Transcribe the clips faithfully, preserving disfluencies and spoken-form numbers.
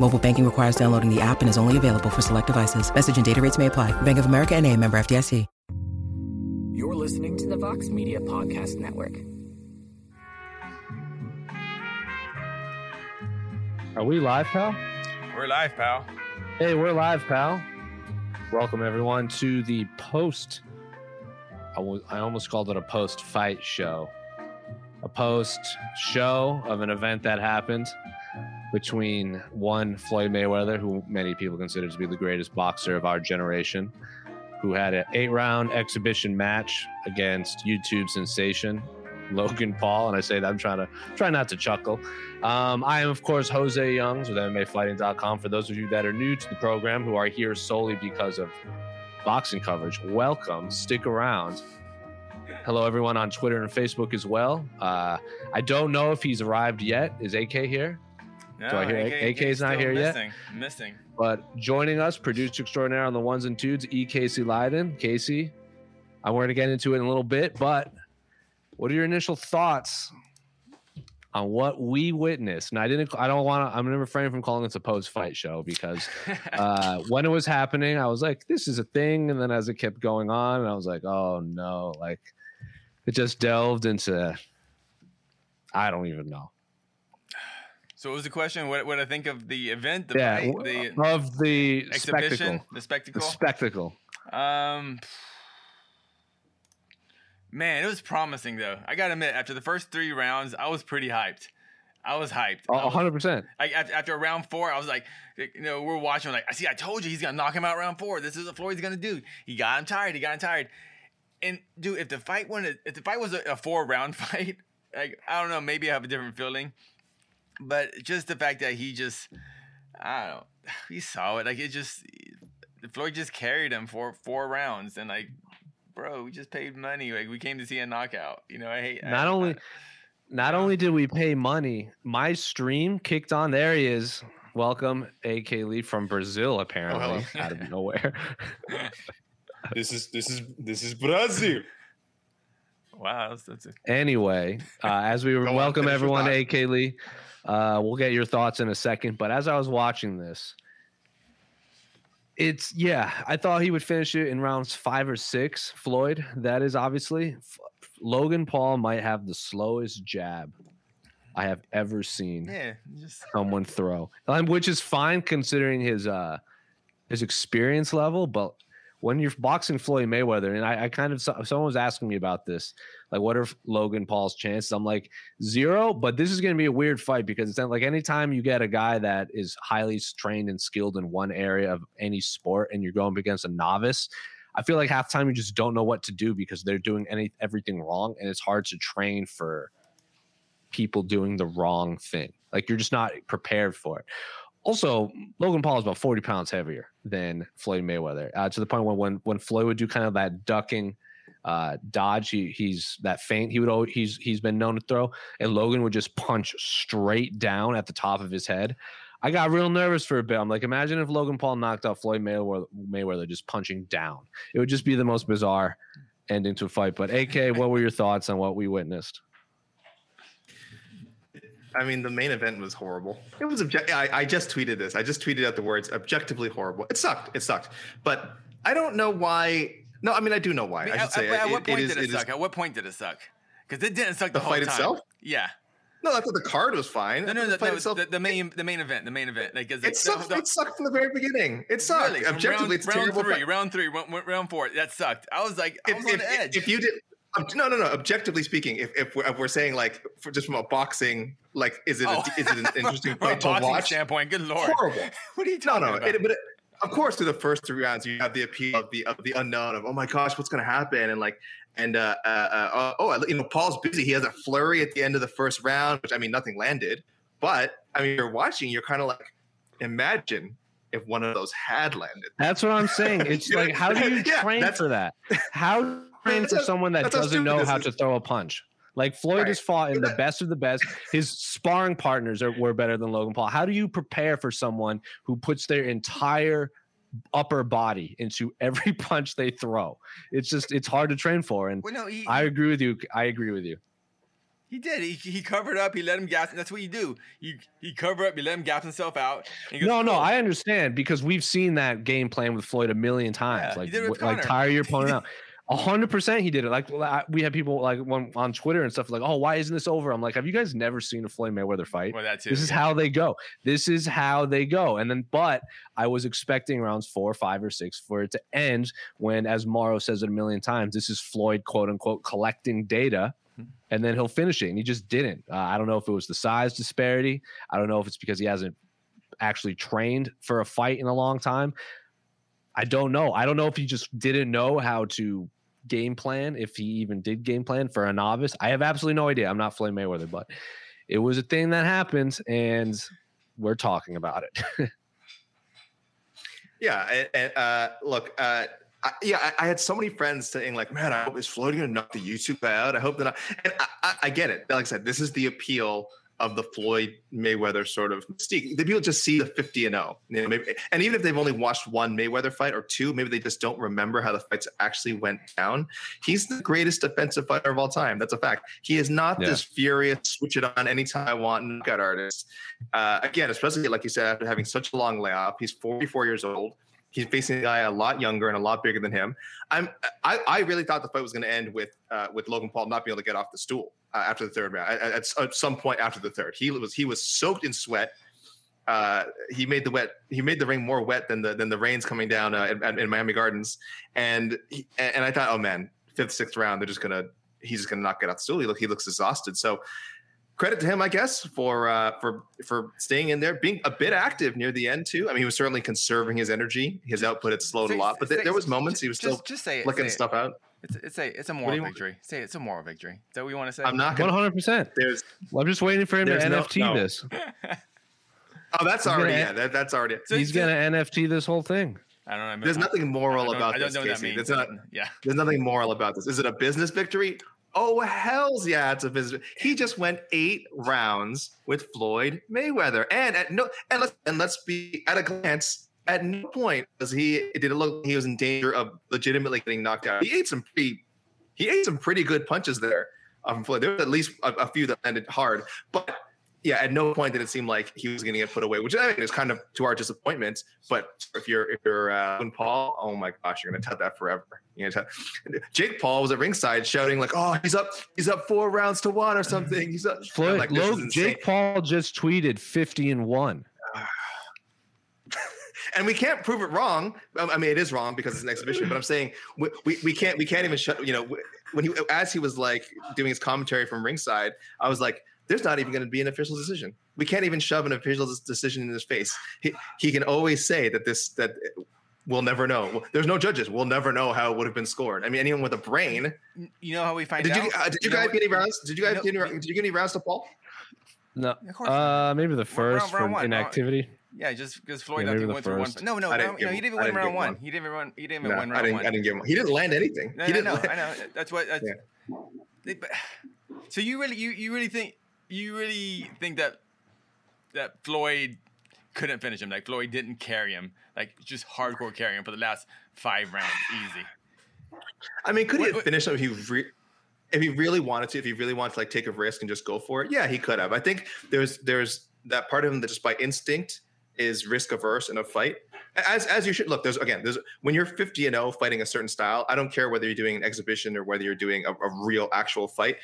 Mobile banking requires downloading the app and is only available for select devices. Message and data rates may apply. Bank of America N A, member F D I C. You're listening to the Vox Media Podcast Network. Are we live, pal? We're live, pal. Hey, we're live, pal. Welcome, everyone, to the post. I, w- I almost called it a post-fight show. A post-show of an event that happened between one Floyd Mayweather, who many people consider to be the greatest boxer of our generation, who had an eight-round exhibition match against YouTube sensation Logan Paul. And I say that I'm trying to try not to chuckle. Um, I am, of course, Jose Youngs with M M A Fighting dot com. For those of you that are new to the program, who are here solely because of boxing coverage, welcome. Stick around. Hello, everyone on Twitter and Facebook as well. Uh, I don't know if he's arrived yet. Is A K here? No, Do I hear AK, AK's not here missing, yet. Missing. But joining us, producer extraordinaire on the ones and twos, E. Casey Lydon. Casey, I want to get into it in a little bit, but what are your initial thoughts on what we witnessed? And I didn't. I don't want to. I'm going to refrain from calling it a post-fight show because uh, when it was happening, I was like, "This is a thing," and then as it kept going on, I was like, "Oh no!" Like it just delved into. I don't even know. So what was the question? What what I think of the event? The yeah, fight, the of the exhibition, spectacle. The spectacle. The spectacle. Um, man, it was promising though. I gotta admit, after the first three rounds, I was pretty hyped. I was hyped. A hundred percent. After round four, I was like, you know, we're watching. Like, I see, I told you, he's gonna knock him out round four. This is what Floyd's gonna do. He got him tired. He got him tired. And dude, if the fight wanted, if the fight was a, a four round fight, like I don't know, maybe I have a different feeling. But just the fact that he just, I don't know, he saw it. Like, it just, Floyd just carried him for four rounds. And, like, bro, we just paid money. Like, we came to see a knockout. You know, I hate Not I, only I, not I only did we pay money, my stream kicked on. There he is. Welcome, A K. Lee from Brazil, apparently, oh, out of nowhere. this is, this is, this is Brazil. Wow. That's, that's a- anyway, uh, as we were, welcome everyone to A K. Lee. Uh, we'll get your thoughts in a second, but as I was watching this, it's, yeah, I thought he would finish it in rounds five or six, Floyd. That is obviously, F- Logan Paul might have the slowest jab I have ever seen yeah, just- someone throw, um, which is fine considering his uh, his experience level, but when you're boxing Floyd Mayweather, and I, I kind of, someone was asking me about this, like, what are Logan Paul's chances? I'm like, zero, but this is going to be a weird fight because it's not like anytime you get a guy that is highly trained and skilled in one area of any sport and you're going against a novice, I feel like half the time you just don't know what to do because they're doing any everything wrong, and it's hard to train for people doing the wrong thing. Like, you're just not prepared for it. Also, Logan Paul is about forty pounds heavier than Floyd Mayweather, uh, to the point where when when Floyd would do kind of that ducking uh, dodge, he, he's that feint he would always, he's he's been known to throw, and Logan would just punch straight down at the top of his head. I got real nervous for a bit. I'm like, imagine if Logan Paul knocked out Floyd Mayweather, Mayweather just punching down. It would just be the most bizarre ending to a fight. But A K, what were your thoughts on what we witnessed? I mean, the main event was horrible. It was obje- I, I just tweeted this. I just tweeted out the words objectively horrible. It sucked. It sucked. But I don't know why. No, I mean, I do know why. I, mean, I should at, say. At, at it, what point it is, did it, it suck? Is, at what point did it suck? Because it didn't suck the, the whole fight time. Itself? Yeah. No, I thought the card was fine. No, no, no, no the, the main, the main event, the main event. Like, it, it sucked. The, the, it sucked from the very beginning. It sucked. Really? Objectively, round, it's round terrible. Three, fight. Round three, round, round four. That sucked. I was like, I if, was if, on the edge. If you did, no, no, no. Objectively speaking, if if we're, if we're saying like for, just from a boxing, like, is it oh. a, is it an interesting fight to watch? Standpoint, good lord, horrible. What are you talking no, no, about? It, but it, of course, through the first three rounds, you have the appeal of the of the unknown of, oh my gosh, what's going to happen, and like. And, uh, uh, uh, oh, you know, Paul's busy. He has a flurry at the end of the first round, which, I mean, nothing landed. But, I mean, you're watching, you're kind of like, imagine if one of those had landed. That's what I'm saying. It's like, how do you yeah, train for that? How do you train for someone that doesn't know how to throw a punch? Like, Floyd right. has fought in the best of the best. His sparring partners are, were better than Logan Paul. How do you prepare for someone who puts their entire upper body into every punch they throw? It's just, it's hard to train for. And well, no, he, I agree with you. I agree with you. He did. He, he covered up. He let him gas. That's what you do. You he cover up. You let him gas himself out. And goes, no, no, oh. I understand, because we've seen that game plan with Floyd a million times. Yeah, like, w- like tire your opponent out. A hundred percent, he did it. Like, we had people like on Twitter and stuff like, "Oh, why isn't this over?" I'm like, "Have you guys never seen a Floyd Mayweather fight? Well, that too. This is how they go. This is how they go." And then, but I was expecting rounds four, five, or six for it to end when, as Mauro says it a million times, this is Floyd, quote unquote, collecting data, and then he'll finish it. And he just didn't. Uh, I don't know if it was the size disparity. I don't know if it's because he hasn't actually trained for a fight in a long time. I don't know. I don't know if he just didn't know how to game plan, if he even did game plan for a novice. I have absolutely no idea. I'm not Floyd Mayweather, but it was a thing that happened, and we're talking about it. yeah, and, and uh, look, uh, I, yeah, I, I had so many friends saying like, "Man, I hope is Floyd going to knock the YouTube guy out? I hope they're not." And I, I, I get it. Like I said, this is the appeal of the Floyd Mayweather sort of mystique. The people just see the fifty and oh, you know, maybe, and even if they've only watched one Mayweather fight or two, maybe they just don't remember how the fights actually went down. He's the greatest defensive fighter of all time. That's a fact. He is not yeah. this furious, switch it on anytime I want, knockout artist. Uh, again, especially like you said, after having such a long layoff, he's forty-four years old. He's facing a guy a lot younger and a lot bigger than him. I'm, I, I really thought the fight was going to end with uh, with Logan Paul not being able to get off the stool uh, after the third round. At, at, at some point after the third, he was he was soaked in sweat. Uh, he made the wet. He made the ring more wet than the than the rains coming down uh, in, in Miami Gardens. And he, and I thought, oh man, fifth, sixth round, they're just gonna he's just gonna not get off the stool. He look he looks exhausted. So credit to him, I guess, for uh, for for staying in there, being a bit active near the end too. I mean, he was certainly conserving his energy. His output had slowed say, a lot, but say, there was moments just, he was still just say it, looking say stuff it. out. It's it's a it's a moral victory. Want? Say it, it's a moral victory. Is that what you want to say? I'm not gonna, one hundred percent. There's well, I'm just waiting for him to no, N F T no. this. oh, that's he's already gonna, yeah, that, that's already. So he's gonna N F T this whole thing. I don't know. I mean, there's nothing moral about this, Casey. There's not. Yeah. There's nothing moral about this. Is it a business victory? Oh, hells yeah, it's a business. He just went eight rounds with Floyd Mayweather. And at no and let's and let's be at a glance, at no point does he it didn't look he was in danger of legitimately getting knocked out. He ate some pretty he ate some pretty good punches there from Floyd. There was at least a, a few that landed hard. But yeah, at no point did it seem like he was gonna get put away, which I mean is kind of to our disappointment. But if you're if you're uh Logan Paul, oh my gosh, you're gonna tell that forever. You're gonna tell Jake Paul was at ringside shouting, like, oh, he's up, he's up four rounds to one or something. He's up Floyd, like, Logan, Jake Paul just tweeted fifty and one. And we can't prove it wrong. I mean, it is wrong because it's an exhibition. But I'm saying we, we, we can't we can't even shut you know when he as he was like doing his commentary from ringside, I was like, there's not even going to be an official decision. We can't even shove an official decision in his face. He he can always say that this that we'll never know. There's no judges. We'll never know how it would have been scored. I mean, anyone with a brain. You know how we find did out. You, uh, did you, you guys know, get any rounds? Did you guys you know, get any, did you get any rounds to Paul? No. Uh, maybe the first round, round for inactivity. Yeah, just because Floyd yeah, went through one. No, no, no, no, he didn't even win round one. He didn't even win. He didn't even win round one. I didn't give him. He didn't land anything. No, he no, didn't. No, land. I know. That's what. That's, yeah. they, but, so you really, you you really think. You really think that that Floyd couldn't finish him? Like Floyd didn't carry him, like just hardcore carry him for the last five rounds, easy. I mean, could what, he have finished him if he re- if he really wanted to? If he really wanted to, like take a risk and just go for it? Yeah, he could have. I think there's there's that part of him that just by instinct is risk averse in a fight. As as you should look, there's again, there's when you're fifty and oh fighting a certain style. I don't care whether you're doing an exhibition or whether you're doing a, a real actual fight.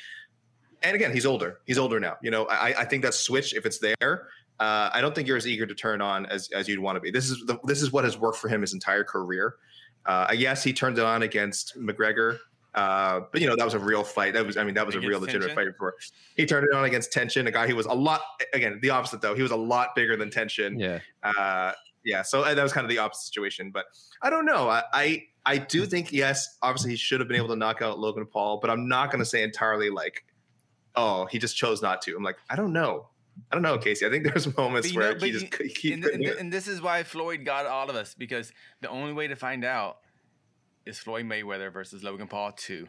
And again, he's older. He's older now. You know, I, I think that switch, if it's there, uh, I don't think you're as eager to turn on as, as you'd want to be. This is the, this is what has worked for him his entire career. Uh, yes, he turned it on against McGregor. Uh, but, you know, that was a real fight. That was, I mean, that was a real legitimate Tenshin. fight before. He turned it on against Tenshin, a guy who was a lot, again, the opposite, though. He was a lot bigger than Tenshin. Yeah. Uh, yeah. So that was kind of the opposite situation. But I don't know. I, I, I do think, yes, obviously he should have been able to knock out Logan Paul, but I'm not going to say entirely like, oh, he just chose not to. I'm like, I don't know. I don't know, Casey. I think there's moments where know, he just he, he and, and, and this is why Floyd got all of us, because the only way to find out is Floyd Mayweather versus Logan Paul two.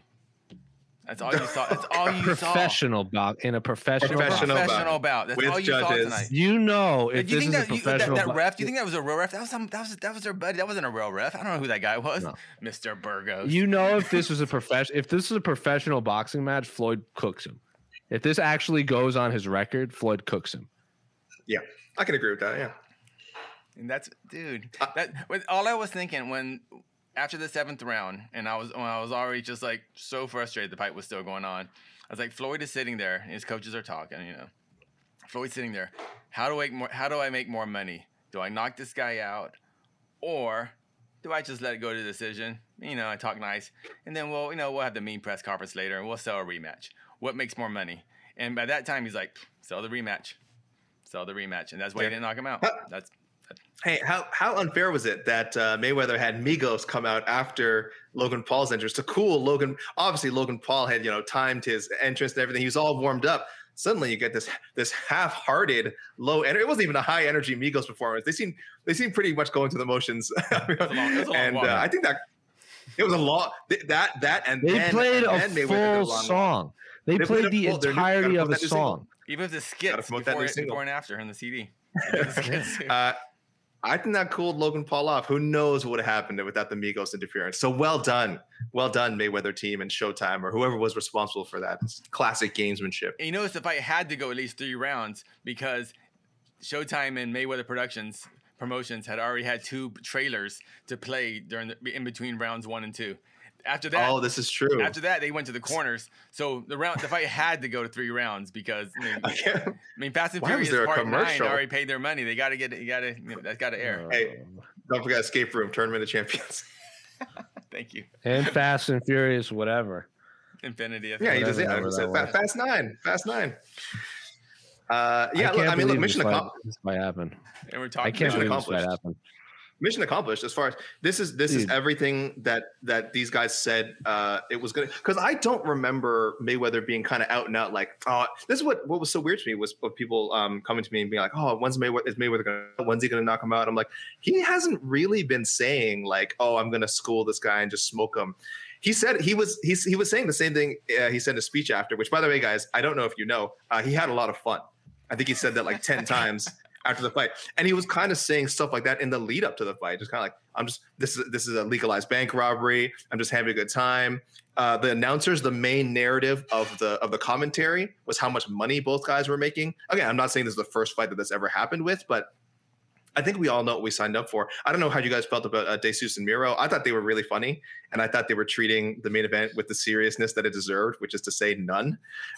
That's all you saw. That's all you professional saw. Bout in a professional, professional bout. Professional bout. That's with all you judges. saw tonight. You know, if you this think is that, a professional you, that, that ref, do you think that was a real ref? That was some, that was that was their buddy. That wasn't a real ref. I don't know who that guy was. No. Mister Burgos. You know, if this was a profession, if this is a professional boxing match, Floyd cooks him. If this actually goes on his record, Floyd cooks him. Yeah, I can agree with that. Yeah, and that's dude. Uh, that with all I was thinking when. After the seventh round, and I was when I was already just like so frustrated the fight was still going on. I was like, Floyd is sitting there, and his coaches are talking, you know. Floyd's sitting there. How do I make more, how do I make more money? Do I knock this guy out? Or do I just let it go to the decision? You know, I talk nice. And then we'll, you know, we'll have the mean press conference later and we'll sell a rematch. What makes more money? And by that time he's like, sell the rematch. Sell the rematch. And that's why he didn't knock him out. That's Hey, how how unfair was it that uh, Mayweather had Migos come out after Logan Paul's entrance to cool Logan? Obviously, Logan Paul had, you know, timed his entrance and everything. He was all warmed up. Suddenly, you get this this half-hearted, low energy. It wasn't even a high-energy Migos performance. They seemed they seemed pretty much going to the motions. It was a long, it was a long and uh, I think that it was a lot that that and they then, played and a full song. They, they played, played the full, entirety new, of the song, even if the skits before, it, before and after in the C D. uh, I think that cooled Logan Paul off. Who knows what would have happened without the Migos interference? So well done. Well done, Mayweather team and Showtime or whoever was responsible for that. It's classic gamesmanship. And you notice the fight had to go at least three rounds because Showtime and Mayweather Productions promotions had already had two trailers to play during the, in between rounds one and two. After that, oh, this is true. After that, they went to the corners. So the round, the fight had to go to three rounds because I mean, I I mean Fast and Furious Part Nine already paid their money. They got to get, you got to, you know, that's got to air. Hey, don't forget Escape Room Tournament of Champions. Thank you. And Fast and Furious, whatever. Infinity. Yeah, you just, yeah, just said fa- Fast Nine, Fast Nine. Uh, yeah, I, look, I mean, look, mission accomplished. This might happen. And we're talking. I can't believe this might happen. Mission accomplished as far as this is this Dude. is everything that that these guys said uh, it was going to, because I don't remember Mayweather being kind of out and out like, oh, this is what what was so weird to me was people um, coming to me and being like, oh, when's Mayweather is Mayweather gonna when's he gonna knock him out? I'm like, he hasn't really been saying like, oh, I'm gonna school this guy and just smoke him. He said he was he he was saying the same thing uh, he said in a speech after, which by the way, guys, I don't know if you know, uh, he had a lot of fun. I think he said that like ten times after the fight, and he was kind of saying stuff like that in the lead up to the fight, just kind of like, I'm just this is this is a legalized bank robbery, I'm just having a good time. Uh the announcers, the main narrative of the of the commentary was how much money both guys were making. Again, I'm not saying this is the first fight that this ever happened with, but I think we all know what we signed up for. I don't know how you guys felt about uh, Desus and Mero. I thought they were really funny, and I thought they were treating the main event with the seriousness that it deserved, which is to say none.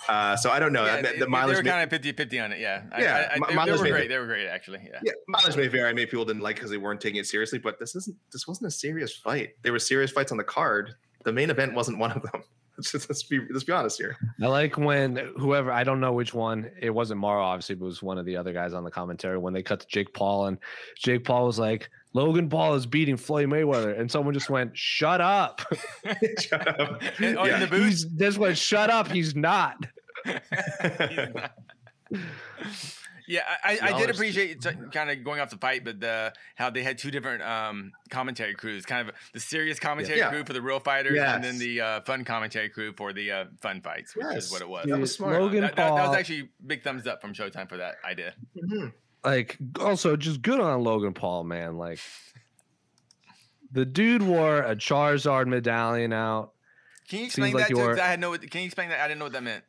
Uh, so I don't know. Yeah, I mean, they, the mileage they were kind of fifty-fifty on it, yeah. Yeah, I, I, I, they, they were great. Be, they were great, actually. Yeah, yeah, mileage may vary. I mean, people didn't like because they weren't taking it seriously, but this isn't. This wasn't a serious fight. There were serious fights on the card. The main event wasn't one of them. Just, let's be let's be honest here. I like when whoever, I don't know which one, it wasn't Mauro obviously, but it was one of the other guys on the commentary when they cut to Jake Paul, and Jake Paul was like, Logan Paul is beating Floyd Mayweather, and someone just went, shut up. Shut up. And, oh, yeah. In the booth? This went, shut up, he's not. He's not. Yeah, I, I did appreciate kind of going off the fight, but the, how they had two different um, commentary crews, kind of the serious commentary yeah. crew for the real fighters, yes. and then the uh, fun commentary crew for the uh, fun fights, which yes. is what it was. Dude, that was smart. Logan that, Paul, that, that was actually big thumbs up from Showtime for that idea. Mm-hmm. Like, also, just good on Logan Paul, man. Like, the dude wore a Charizard medallion out. Can you explain Seems that? Like to, I had no. Can you explain that? I didn't know what that meant.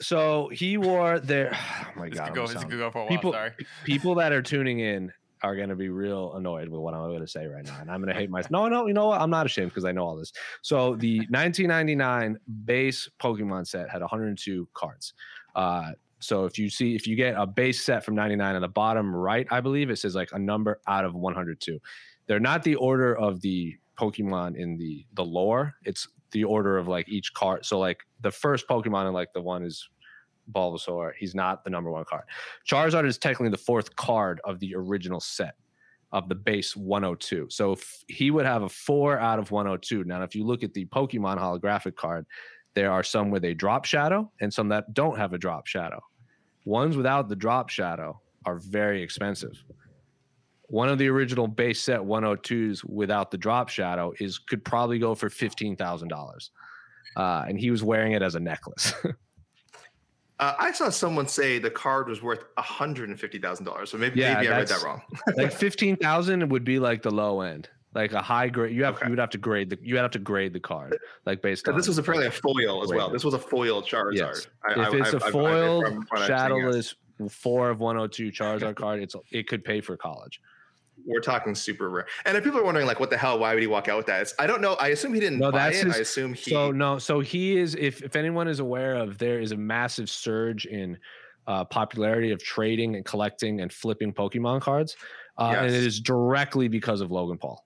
So he wore their. Oh my this god! Could go, this could go for a while, people, sorry. people that are tuning in are going to be real annoyed with what I'm going to say right now. And I'm going to hate myself. No, no, you know what? I'm not ashamed because I know all this. So the nineteen ninety-nine base Pokemon set had one hundred two cards. Uh, so if you see, if you get a base set from ninety-nine on the bottom right, I believe it says like a number out of one hundred two. They're not the order of the Pokemon in the, the lore. It's the order of like each card. So like the first Pokemon and like the one is Bulbasaur. He's not the number one card. Charizard is technically the fourth card of the original set of the base one oh two. So if he would have a four out of one oh two. Now, if you look at the Pokemon holographic card, there are some with a drop shadow and some that don't have a drop shadow. Ones without the drop shadow are very expensive. One of the original base set one oh twos without the drop shadow is could probably go for fifteen thousand dollars. Uh, and he was wearing it as a necklace. Uh, I saw someone say the card was worth one hundred and fifty thousand dollars. So maybe, yeah, maybe I read that wrong. Like fifteen thousand would be like the low end, like a high grade. You have okay. you would have to grade the you have to grade the card like based on. This was apparently a foil as well. This was a foil Charizard. Yes. I, if I, it's I, a I, foil I, from shadowless four of one hundred two Charizard card, it's it could pay for college. We're talking super rare. And if people are wondering, like, what the hell? Why would he walk out with that? It's, I don't know. I assume he didn't no, buy that's it. His, I assume he... So, no. So, he is... If, if anyone is aware of, there is a massive surge in uh, popularity of trading and collecting and flipping Pokemon cards. Uh, yes. And it is directly because of Logan Paul.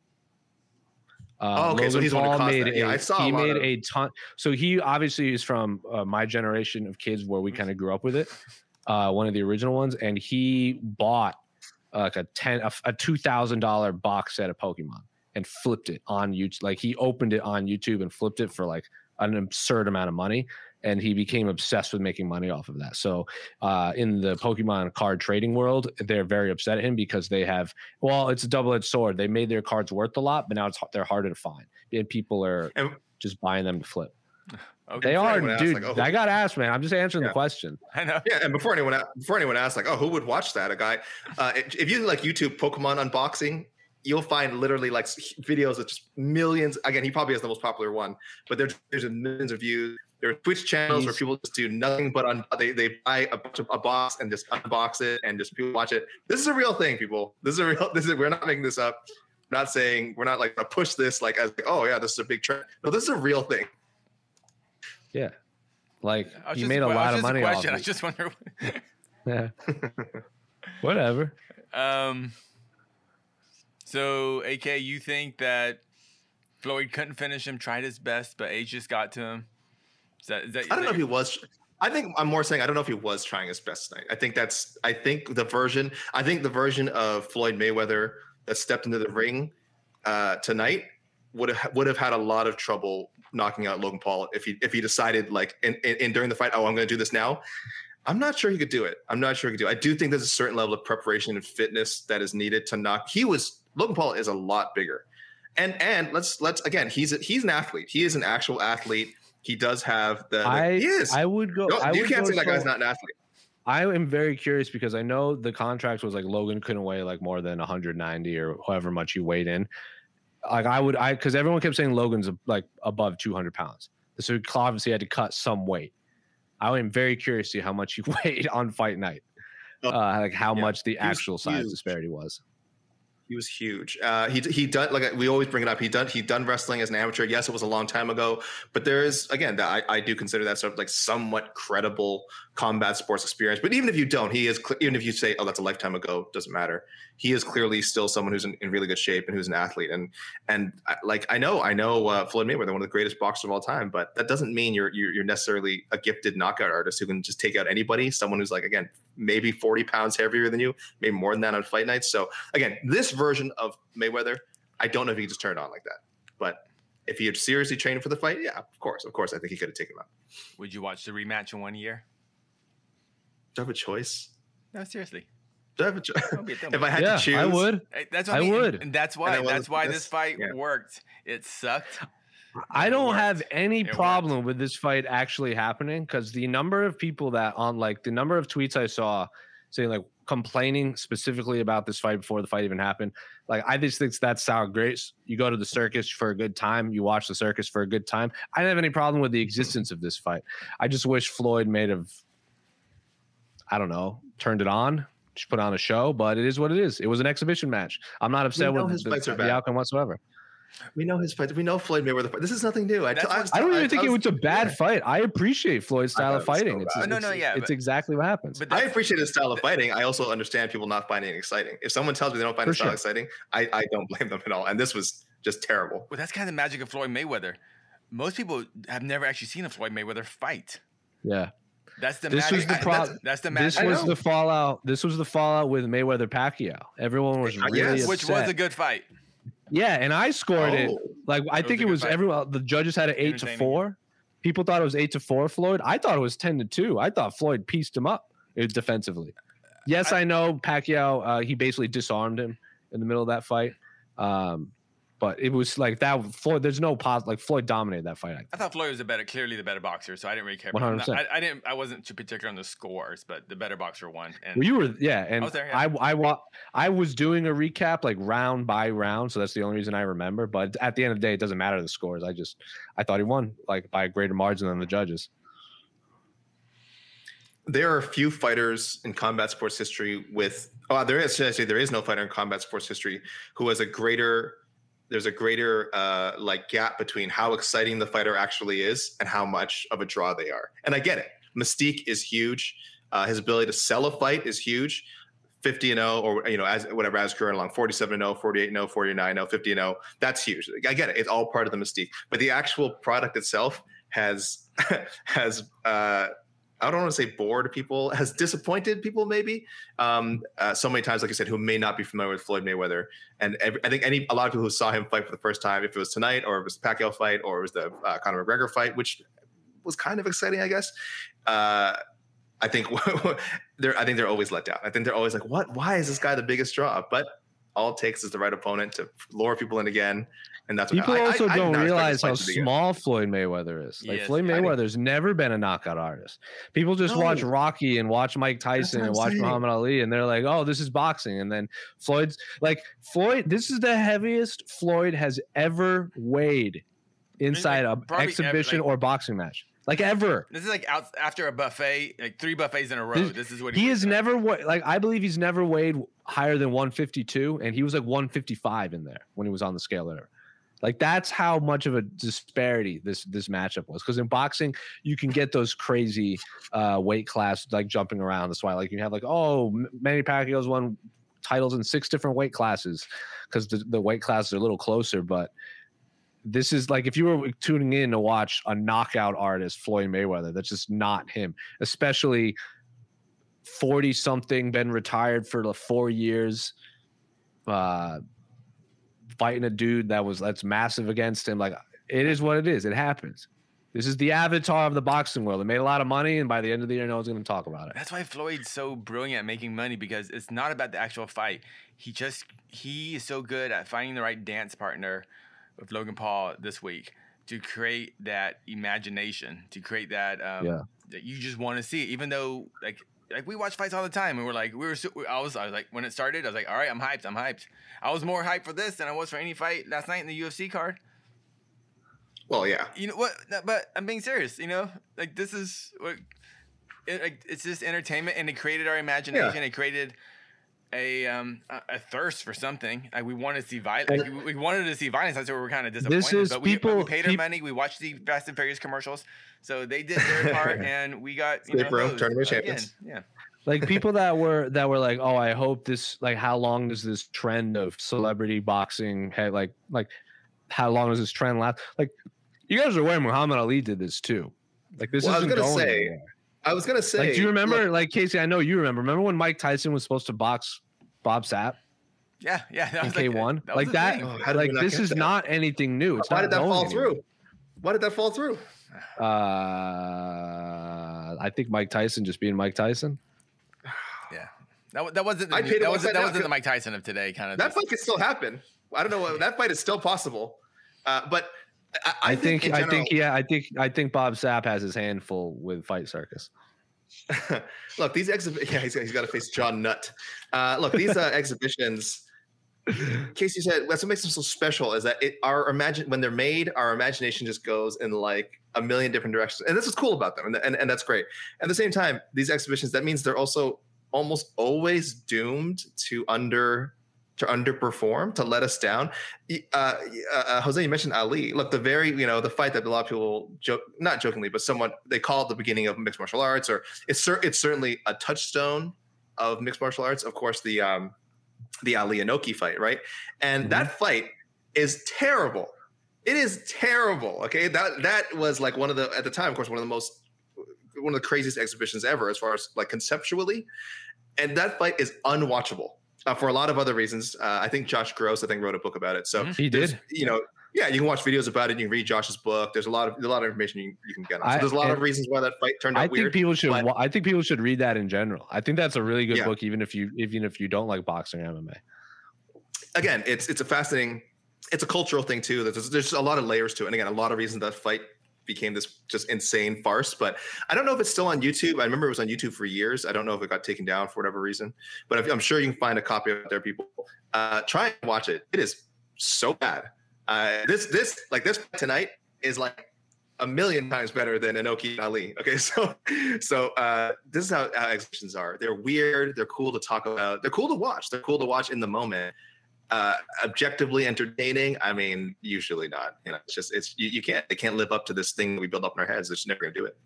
Uh, oh, okay. Logan so, he's Paul one who caused made that. Yeah, a, I saw He a made of... a ton... So, he obviously is from uh, my generation of kids where we kind of grew up with it. Uh, one of the original ones. And he bought... like a ten, a, a two thousand dollar box set of Pokemon, and flipped it on YouTube. Like he opened it on YouTube and flipped it for like an absurd amount of money, and he became obsessed with making money off of that. So, uh, in the Pokemon card trading world, they're very upset at him because they have. Well, it's a double edged sword. They made their cards worth a lot, but now it's they're harder to find, and people are and, just buying them to flip. Okay, they are, dude. Asks, like, oh, I got asked, man. I'm just answering yeah. the question. I know. Yeah, and before anyone before anyone asks, like, oh, who would watch that? A guy. Uh, if you like YouTube Pokemon unboxing, you'll find literally like videos with just millions. Again, he probably has the most popular one, but there's there's millions of views. There are Twitch channels Jeez. where people just do nothing but un- they they buy a bunch of a box and just unbox it and just people watch it. This is a real thing, people. This is a real. This is we're not making this up. We're not saying we're not like gonna push this like as like, oh yeah, this is a big trend. No, this is a real thing. Yeah, like you made a lot of money off it. I just wonder. Yeah, whatever. Um. So, A K, you think that Floyd couldn't finish him? Tried his best, but age just got to him. Is that, is that, I don't know if he was. I think I'm more saying I don't know if he was trying his best tonight. I think that's. I think the version. I think the version of Floyd Mayweather that stepped into the ring uh, tonight would have would have had a lot of trouble knocking out Logan Paul if he if he decided like in, in, in during the fight, oh, I'm going to do this now. I'm not sure he could do it. I'm not sure he could do it. I do think there's a certain level of preparation and fitness that is needed to knock. He was Logan Paul is a lot bigger, and and let's let's again he's a, he's an athlete. He is an actual athlete. He does have the. I like, he is. I would go. No, I you would can't go say that guy's not an athlete. I am very curious because I know the contract was like Logan couldn't weigh like more than one hundred ninety or however much he weighed in. Like I would, I because everyone kept saying Logan's like above two hundred pounds, so he obviously had to cut some weight. I am very curious to see how much he weighed on fight night, uh, like how yeah. much the he actual size huge. disparity was. He was huge. Uh, he he done like we always bring it up. He done he done wrestling as an amateur. Yes, it was a long time ago, but there is again that I, I do consider that sort of like somewhat credible combat sports experience. But even if you don't, he is even if you say oh that's a lifetime ago, doesn't matter. He is clearly still someone who's in, in really good shape and who's an athlete. And and I, like I know, I know uh, Floyd Mayweather, one of the greatest boxers of all time, but that doesn't mean you're, you're you're necessarily a gifted knockout artist who can just take out anybody. Someone who's like again maybe forty pounds heavier than you, maybe more than that on fight nights. So again, this version of Mayweather, I don't know if he could just turn it on like that. But if he had seriously trained for the fight, yeah, of course, of course, I think he could have taken him out. Would you watch the rematch in one year? Do I have a choice? No, seriously. Do I have a choice? If I had yeah, to choose, I would. That's what I, I mean. would, and that's why. And that's why this, this fight yeah. worked. It sucked. I don't have any it problem worked. with this fight actually happening because the number of people that on like the number of tweets I saw saying like complaining specifically about this fight before the fight even happened. Like I just think that's sour grapes. You go to the circus for a good time. You watch the circus for a good time. I didn't have any problem with the existence of this fight. I just wish Floyd made of. I don't know, turned it on, She put on a show, but it is what it is. It was an exhibition match. I'm not upset with his the, the, the outcome whatsoever. We know his fights. We know Floyd Mayweather. This is nothing new. I, t- I, was t- I don't even I, think I was, it was a bad yeah. fight. I appreciate Floyd's style of fighting. So it's, it's, no, no, yeah, it's but, exactly what happens. But I appreciate his style of fighting. I also understand people not finding it exciting. If someone tells me they don't find his style sure. exciting, I, I don't blame them at all. And this was just terrible. Well, that's kind of the magic of Floyd Mayweather. Most people have never actually seen a Floyd Mayweather fight. Yeah. That's the this magic. Was the problem. That's, that's the magic. This was the fallout. This was the fallout with Mayweather Pacquiao. Everyone was really yes. upset. Which was a good fight. Yeah, and I scored oh, it. Like I think it was fight. everyone. The judges had an eight to four. People thought it was eight to four. Floyd. I thought it was ten to two. I thought Floyd pieced him up defensively. Yes, I, I know Pacquiao. Uh, he basically disarmed him in the middle of that fight. Um, But it was like that. Floyd, there's no pos. Like Floyd dominated that fight. I, I thought Floyd was the better, clearly the better boxer. So I didn't really care. One hundred percent. I didn't. I wasn't too particular on the scores, but the better boxer won. And well, you were, yeah. And I was, there, yeah. I, I, I was doing a recap like round by round, so that's the only reason I remember. But at the end of the day, it doesn't matter the scores. I just, I thought he won like by a greater margin than the judges. There are few fighters in combat sports history with. Oh, there is. Should I say there is no fighter in combat sports history who has a greater. There's a greater uh, like gap between how exciting the fighter actually is and how much of a draw they are. And I get it. Mystique is huge. Uh, his ability to sell a fight is huge. fifty and oh, or you know, as whatever as current along forty-seven and oh, forty-eight and oh, forty-nine and oh, fifty and oh. That's huge. I get it. It's all part of the mystique. But the actual product itself has has uh, I don't want to say bored people, has disappointed people maybe um, uh, so many times, like I said, who may not be familiar with Floyd Mayweather. And every, I think any a lot of people who saw him fight for the first time, if it was tonight or it was the Pacquiao fight or it was the uh, Conor McGregor fight, which was kind of exciting, I guess. Uh, I think they're I think they're always let down. I think they're always like, what? Why is this guy the biggest draw? But all it takes is the right opponent to lure people in again. And that's what people I, also I, don't I realize how small Floyd Mayweather is. Like yes, Floyd Mayweather's never been a knockout artist. People just no. watch Rocky and watch Mike Tyson and watch saying. Muhammad Ali, and they're like, "Oh, this is boxing." And then Floyd's like, "Floyd, this is the heaviest Floyd has ever weighed inside like, a exhibition ever, like, or boxing match, like ever." This is like out, after a buffet, like three buffets in a row. This, this is what he, he is never weighed. Like I believe he's never weighed higher than one fifty-two, and he was like one fifty-five in there when he was on the scale there. Like that's how much of a disparity this this matchup was. Because in boxing, you can get those crazy uh, weight class like jumping around. That's why like you have like oh, Manny Pacquiao's won titles in six different weight classes because the, the weight classes are a little closer. But this is like if you were tuning in to watch a knockout artist, Floyd Mayweather, that's just not him. Especially forty something, been retired for like four years. Uh, Fighting a dude that was that's massive against him, like it is what it is. It happens. This is the avatar of the boxing world. It made a lot of money, and by the end of the year, no one's going to talk about it. That's why Floyd's so brilliant at making money because it's not about the actual fight. He just he is so good at finding the right dance partner with Logan Paul this week to create that imagination, to create that um, yeah. that you just want to see. Even though like. Like we watch fights all the time, and we're like, we were. So, I was, I was like, when it started, I was like, all right, I'm hyped, I'm hyped. I was more hyped for this than I was for any fight last night in the U F C card. Well, yeah. You know what? But I'm being serious. You know, like this is what it, like, it's just entertainment, and it created our imagination. Yeah. It created a um a, a thirst for something. Like we wanted to see violence. Like, we, we wanted to see violence. That's why we were kind of disappointed. This is but people, we, we paid our people, money. We watched the Fast and Furious commercials. So they did their part, and we got you they know, broke tournament champions. Yeah, like people that were that were like, oh, I hope this. Like, how long does this trend of celebrity boxing? Hey, like, like, how long does this trend last? Like, you guys are aware Muhammad Ali did this too. Like, this well, isn't I was gonna going say, anywhere. I was gonna say. Like, do you remember? Look, like, Casey, I know you remember. Remember when Mike Tyson was supposed to box Bob Sapp? Yeah, yeah. That was like K one, that like that. Like, that, oh, like this is that? Not anything new. It's Why did that fall anymore. through? Why did that fall through? Uh, I think Mike Tyson just being Mike Tyson. Yeah, that that wasn't the, I paid that wasn't, that wasn't the Mike Tyson of today. Kind of that fight could still happen. I don't know what, that fight is still possible, uh, but I, I, I think, think general, I think yeah I think I think Bob Sapp has his hand full with Fight Circus. Look, these exhibitions. Yeah, he's, he's got to face John Nutt. Uh, look, these uh, exhibitions. Casey said that's what makes them so special is that it our imagine when they're made our imagination just goes in like a million different directions, and this is cool about them, and, and and that's great. At the same time, these exhibitions, that means they're also almost always doomed to under to underperform, to let us down. Uh, uh, Jose, you mentioned Ali. Look, the very, you know, the fight that a lot of people joke, not jokingly, but somewhat, they call it the beginning of mixed martial arts, or it's, cer- it's certainly a touchstone of mixed martial arts. Of course, the, um, the Ali Inoki fight, right? And mm-hmm. that fight is terrible. It is terrible. Okay. That, that was like one of the, at the time, of course, one of the most, one of the craziest exhibitions ever, as far as like conceptually. And that fight is unwatchable. Uh, for a lot of other reasons. Uh, I think Josh Gross, I think, wrote a book about it. So he did, you know, yeah, you can watch videos about it. You can read Josh's book. There's a lot of a lot of information you, you can get on. So I, there's a lot of reasons why that fight turned out I weird. I think people should. But, I think people should read that in general. I think that's a really good yeah. book, even if you even if you don't like boxing or M M A. Again, it's it's a fascinating. It's a cultural thing too. There's there's a lot of layers to it, and again, a lot of reasons that fight became this just insane farce. But I don't know if it's still on YouTube. I remember it was on YouTube for years. I don't know if it got taken down for whatever reason, but if, I'm sure you can find a copy out there, people. Uh, try and watch it. It is so bad. Uh, this, this, like this tonight is like a million times better than Inoki and Ali. Okay. So, so uh, this is how, how exhibitions are. They're weird. They're cool to talk about. They're cool to watch. They're cool to watch in the moment. Uh, objectively entertaining, I mean, usually not. You know, it's just it's you, you can't they can't live up to this thing that we build up in our heads. They're just never gonna do it.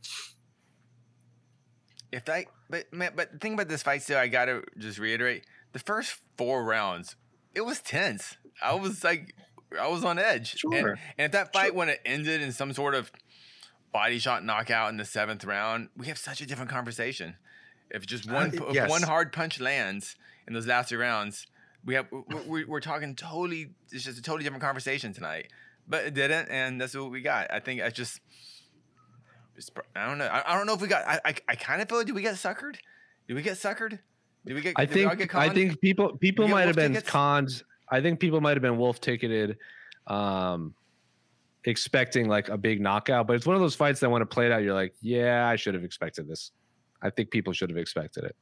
If I but but the thing about this fight still, I gotta just reiterate, the first four rounds, it was tense. I was like, I was on edge. Sure. And, and if that fight sure. when it ended in some sort of body shot knockout in the seventh round, we have such a different conversation. If just one uh, yes. if one hard punch lands in those last two rounds. We have we're, we're talking totally. It's just a totally different conversation tonight, but it didn't, and that's what we got. I think I just, I don't know. I, I don't know if we got. I I, I kind of feel. Like, did we get suckered? Did we get suckered? Did we get? I think get I think people people might have been conned. I think people might have been wolf ticketed, um, expecting like a big knockout. But it's one of those fights that when it played out, you're like, yeah, I should have expected this. I think people should have expected it.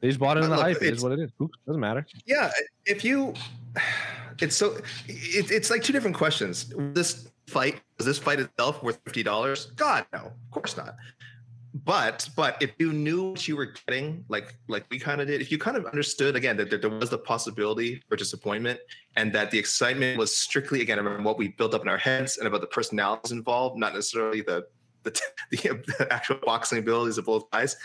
They just bought it in the Look, hype. It is what it is. Oops, doesn't matter. Yeah, if you, it's so, it, it's like two different questions. This fight, is this fight itself worth fifty dollars? God, no, of course not. But, but if you knew what you were getting, like, like we kind of did, if you kind of understood again that there, there was the possibility for disappointment, and that the excitement was strictly again about what we built up in our heads and about the personalities involved, not necessarily the the, the, the actual boxing abilities of both guys.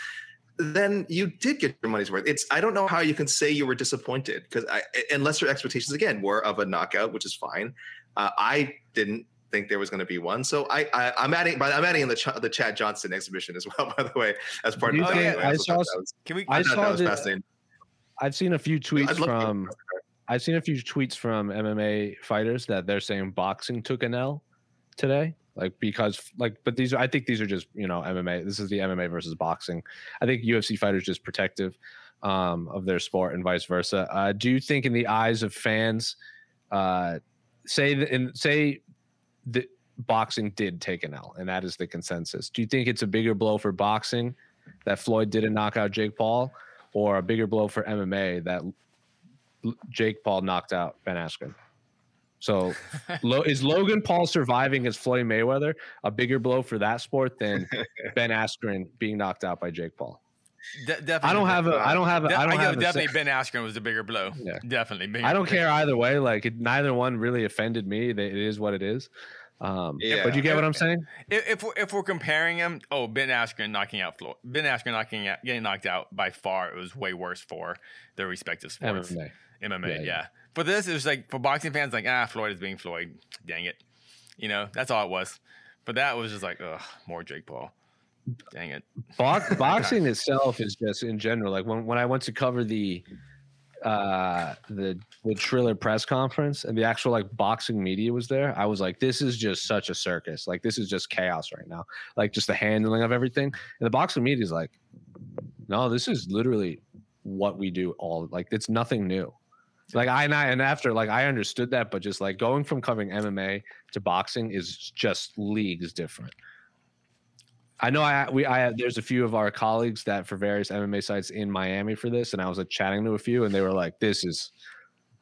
Then you did get your money's worth. It's I don't know how you can say you were disappointed, because unless your expectations again were of a knockout, which is fine. Uh, I didn't think there was going to be one, so I, I I'm adding. But I'm adding in the Ch- the Chad Johnson exhibition as well. By the way, as part of the documentary. I, I saw. Was, can we? I, I saw that was the, fascinating. I've seen a few tweets from. I've seen a few tweets from M M A fighters that they're saying boxing took an L today. Like, because, like, but these are, I think these are just, you know, M M A. This is the M M A versus boxing. I think U F C fighters just protective um, of their sport and vice versa. Uh, do you think, in the eyes of fans, uh, say that, in, say that boxing did take an L, and that is the consensus. Do you think it's a bigger blow for boxing that Floyd didn't knock out Jake Paul, or a bigger blow for M M A that Jake Paul knocked out Ben Askren? So is Logan Paul surviving as Floyd Mayweather a bigger blow for that sport than Ben Askren being knocked out by Jake Paul? De- definitely. I don't have a. I don't have. A, De- I don't I have. Definitely, a, Ben Askren was the bigger blow. Yeah. Definitely. Bigger I don't blow. care either way. Like it, neither one really offended me. They, it is what it is. Um, yeah. But you get what I'm saying. If if we're, if we're comparing him, oh, Ben Askren knocking out Floyd. Ben Askren knocking out, getting knocked out by far. It was way worse for their respective sports. M M A. M M A. Yeah. yeah. yeah. For this, it was like, for boxing fans, like, ah, Floyd is being Floyd. Dang it. You know, that's all it was. But that was just like, ugh, more Jake Paul. Dang it. Box, boxing itself is just, in general, like when, when I went to cover the uh, the the Triller press conference and the actual like boxing media was there, I was like, this is just such a circus. Like, this is just chaos right now. Like, just the handling of everything. And the boxing media is like, no, this is literally what we do all. Like, it's nothing new. Like I and I and after like I understood that, but just like going from covering M M A to boxing is just leagues different. I know I we I there's a few of our colleagues that for various M M A sites in Miami for this, and I was like chatting to a few, and they were like, "This is,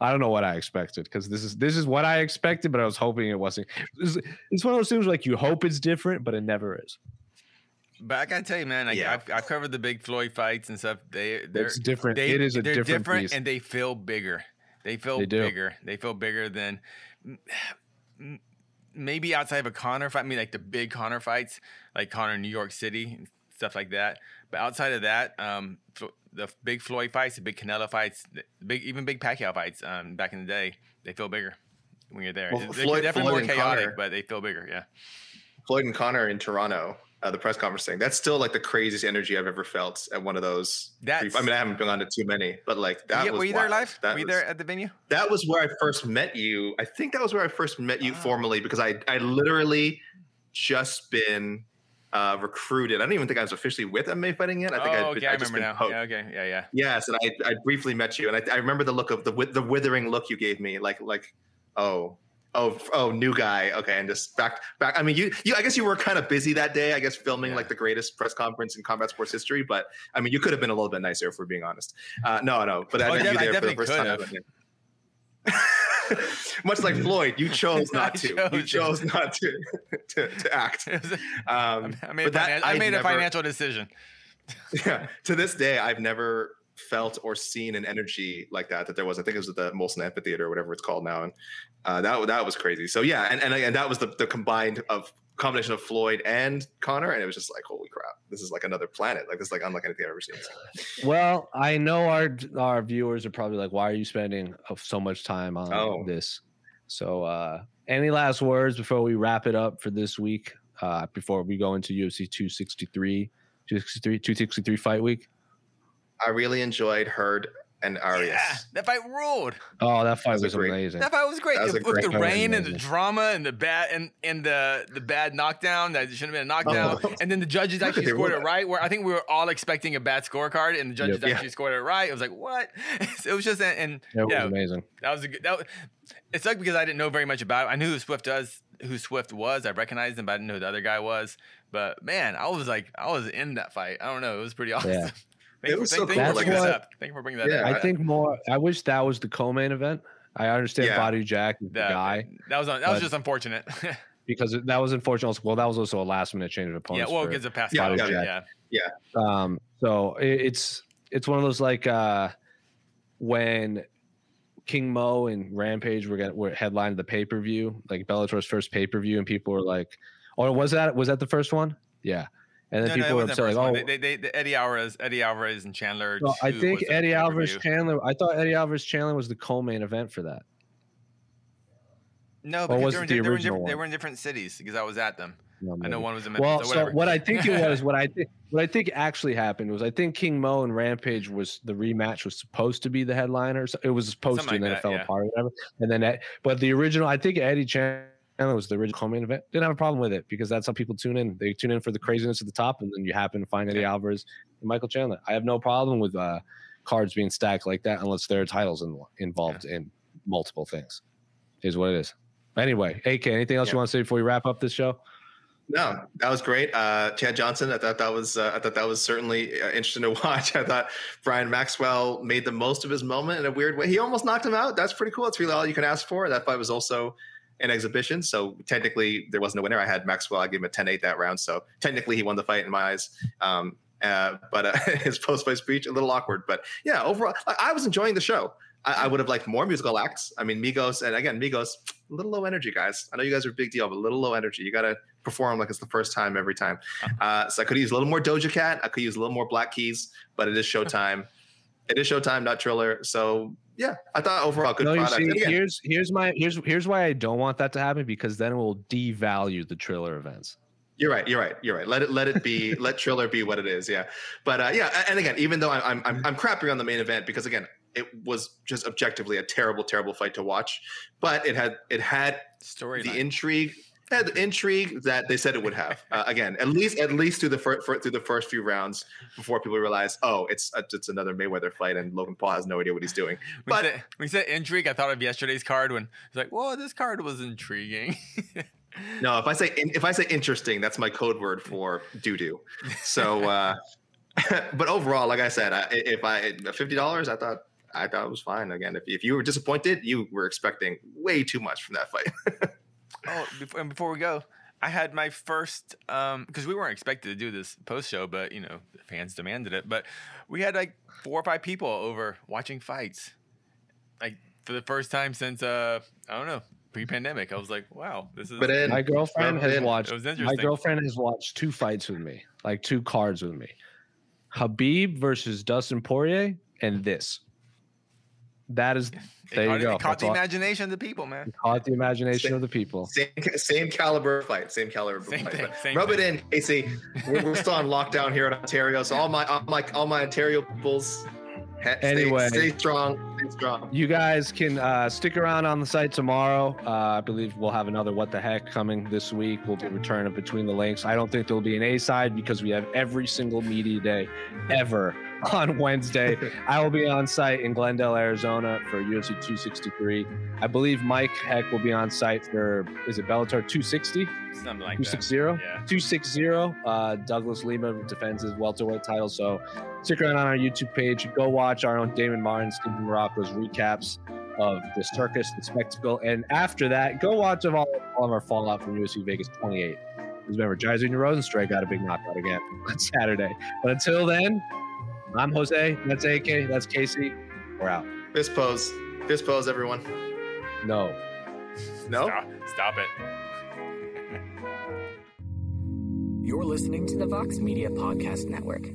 I don't know what I expected, because this is this is what I expected, but I was hoping it wasn't." It's, it's one of those things where, like, you hope it's different, but it never is. But I gotta tell you, man, I, yeah. I've, I've covered the big Floyd fights and stuff. They, they're it's different. They, it is a they're different, different piece. And they feel bigger. They feel they bigger. They feel bigger than maybe outside of a Conor fight. I mean, like the big Conor fights, like Conor in New York City and stuff like that. But outside of that, um, the big Floyd fights, the big Canelo fights, the big even big Pacquiao fights um, back in the day, they feel bigger when you're there. Well, they're Floyd, definitely Floyd more chaotic, Conor, but they feel bigger. Yeah, Floyd and Conor in Toronto. Uh, the press conference thing. That's still like the craziest energy I've ever felt at one of those. That's, I mean, I haven't been on to too many, but like that yeah, was. Were you wild. There live? That were you was, there at the venue? That was where I first met you. I think that was where I first met you oh. formally because I I literally just been uh, recruited. I don't even think I was officially with M M A Fighting yet. I think oh, I'd been, okay, I just remember been now. Poked. Yeah, okay, yeah, yeah. Yes, and I I briefly met you, and I, I remember the look of the the withering look you gave me, like like oh. Oh, oh, new guy. Okay, and just back, back. I mean, you, you. I guess you were kind of busy that day. I guess filming yeah. like the greatest press conference in combat sports history. But I mean, you could have been a little bit nicer if we're being honest. Uh, no, no. But I oh, met yeah, you there I for the first time. Much like Floyd, you chose not to. Chose you chose to. not to, to to act. Um, I made, but that, I made I never, a financial decision. Yeah. To this day, I've never felt or seen an energy like that that there was. I think it was at the Molson Amphitheater or whatever it's called now, and uh, that that was crazy. So yeah, and and, and that was the, the combined of combination of Floyd and Conor, and it was just like holy crap, this is like another planet. Like this is like unlike anything I've ever seen. Well, I know our our viewers are probably like, why are you spending so much time on oh. this? So uh, any last words before we wrap it up for this week? Uh, before we go into U F C two sixty-three, two sixty-three, two sixty-three fight week. I really enjoyed Herd and Arias. Yeah, that fight ruled. Oh, that fight that was, was amazing. That fight was great. Was With great the rain and the drama and the bad and, and the, the bad knockdown that shouldn't have been a knockdown. Oh. And then the judges actually scored it right. Where I think we were all expecting a bad scorecard, and the judges yep. actually yeah. scored it right. It was like what? It was just and yeah, it yeah, was amazing. That was a good. That was, it sucked because I didn't know very much about it. I knew who Swift does, who Swift was. I recognized him, but I didn't know who the other guy was. But man, I was like, I was in that fight. I don't know. It was pretty awesome. Yeah. Thank you so cool. for bringing that yeah, up. I think more. I wish that was the co-main event. I understand yeah. Body Jack is that, the guy. That was that was just unfortunate because that was unfortunate. Well, that was also a last minute change of opponents. Yeah, well, it gives a pass. Yeah, yeah, yeah, yeah. Um, so it, it's it's one of those like uh, when King Mo and Rampage were gonna, were headlined the pay per view, like Bellator's first pay per view, and people were like, "Oh, was that was that the first one?" Yeah. And then no, people no, were upset. Like, oh, they, they, they, Eddie Alvarez, Eddie Alvarez, and Chandler. So I think Eddie Alvarez, Chandler. I thought Eddie Alvarez, Chandler was the co-main event for that. No, because they were, the in, they, were in different, they were in different cities because I was at them. No, I know one was in Memphis. Well, so, so what I think it was, what I think, what I think actually happened was, I think King Mo and Rampage was the rematch was supposed to be the headliner. So it was supposed Something to, and like then that, it fell yeah. apart, or whatever. And then, that, but the original, I think Eddie Chandler. It was the original co-main event. Didn't have a problem with it because that's how people tune in. They tune in for the craziness at the top, and then you happen to find Eddie yeah. Alvarez and Michael Chandler. I have no problem with uh, cards being stacked like that unless there are titles in, involved yeah. in multiple things. Is what it is. Anyway, A K, anything else yeah. you want to say before we wrap up this show? No, that was great. Uh, Chad Johnson, I thought that was uh, I thought that was certainly uh, interesting to watch. I thought Brian Maxwell made the most of his moment in a weird way. He almost knocked him out. That's pretty cool. That's really all you can ask for. That fight was also an exhibition, so technically there wasn't a winner. I had Maxwell. I gave him a ten eight that round, so technically he won the fight in my eyes. Um, uh, but uh, his post-fight speech, a little awkward. But yeah, overall, I, I was enjoying the show. I, I would have liked more musical acts. I mean, Migos, and again, Migos, a little low energy, guys. I know you guys are a big deal, but a little low energy. You got to perform like it's the first time every time. Uh, so I could use a little more Doja Cat. I could use a little more Black Keys, but it is showtime. It is showtime, not Triller. So yeah, I thought overall good no, product. See, again, here's here's my here's here's why I don't want that to happen, because then it will devalue the Triller events. You're right. You're right. You're right. Let it let it be. Let Triller be what it is. Yeah. But uh, yeah, and again, even though I'm I'm I'm crapping on the main event because again, it was just objectively a terrible, terrible fight to watch. But it had it had story the line. intrigue. Yeah, the intrigue that they said it would have. Uh, again, at least at least through the first through the first few rounds before people realize, oh, it's it's another Mayweather fight, and Logan Paul has no idea what he's doing. But when we said intrigue, I thought of yesterday's card when it's like, whoa, this card was intriguing. No, if I say if I say interesting, that's my code word for doo doo. So, uh, but overall, like I said, I, if I fifty dollars, I thought. I thought it was fine. Again, if if you were disappointed, you were expecting way too much from that fight. Oh, before, and before we go, I had my first, um, because we weren't expected to do this post show, but you know, fans demanded it. But we had like four or five people over watching fights, like for the first time since uh, I don't know, pre-pandemic. I was like, wow, this is. But then, my girlfriend has watched. It was interesting. My girlfriend has watched two fights with me, like two cards with me, Khabib versus Dustin Poirier, and this. That is, there you go. It caught the imagination of the people, man. It caught the imagination same, of the people. Same, same caliber fight, same caliber same fight. Thing, same rub thing. It in, Casey. We're, we're still on lockdown here in Ontario, so all my, all my, all my Ontario bulls. Anyway, stay, stay strong. Stay strong. You guys can uh, stick around on the site tomorrow. Uh, I believe we'll have another What the Heck coming this week. We'll be returning Between the Links. I don't think there'll be an A side because we have every single media day ever on Wednesday. I will be on site in Glendale, Arizona for U F C two sixty-three. I believe Mike Heck will be on site for, is it Bellator two sixty? Something like two sixty? That. Yeah. two sixty. Uh, Douglas Lima defends his welterweight title. So stick around on our YouTube page. Go watch our own Damon Martin, Stephen Morocco's recaps of this circus, the spectacle. And after that, go watch all, all of our fallout from U F C Vegas twenty-eight. Because remember, Jairzinho Rozenstruik got a big knockout again on Saturday. But until then, I'm Jose. That's A K. That's Casey. We're out. Fist pose. Fist pose, everyone. No. No? Stop, Stop it. You're listening to the Vox Media Podcast Network.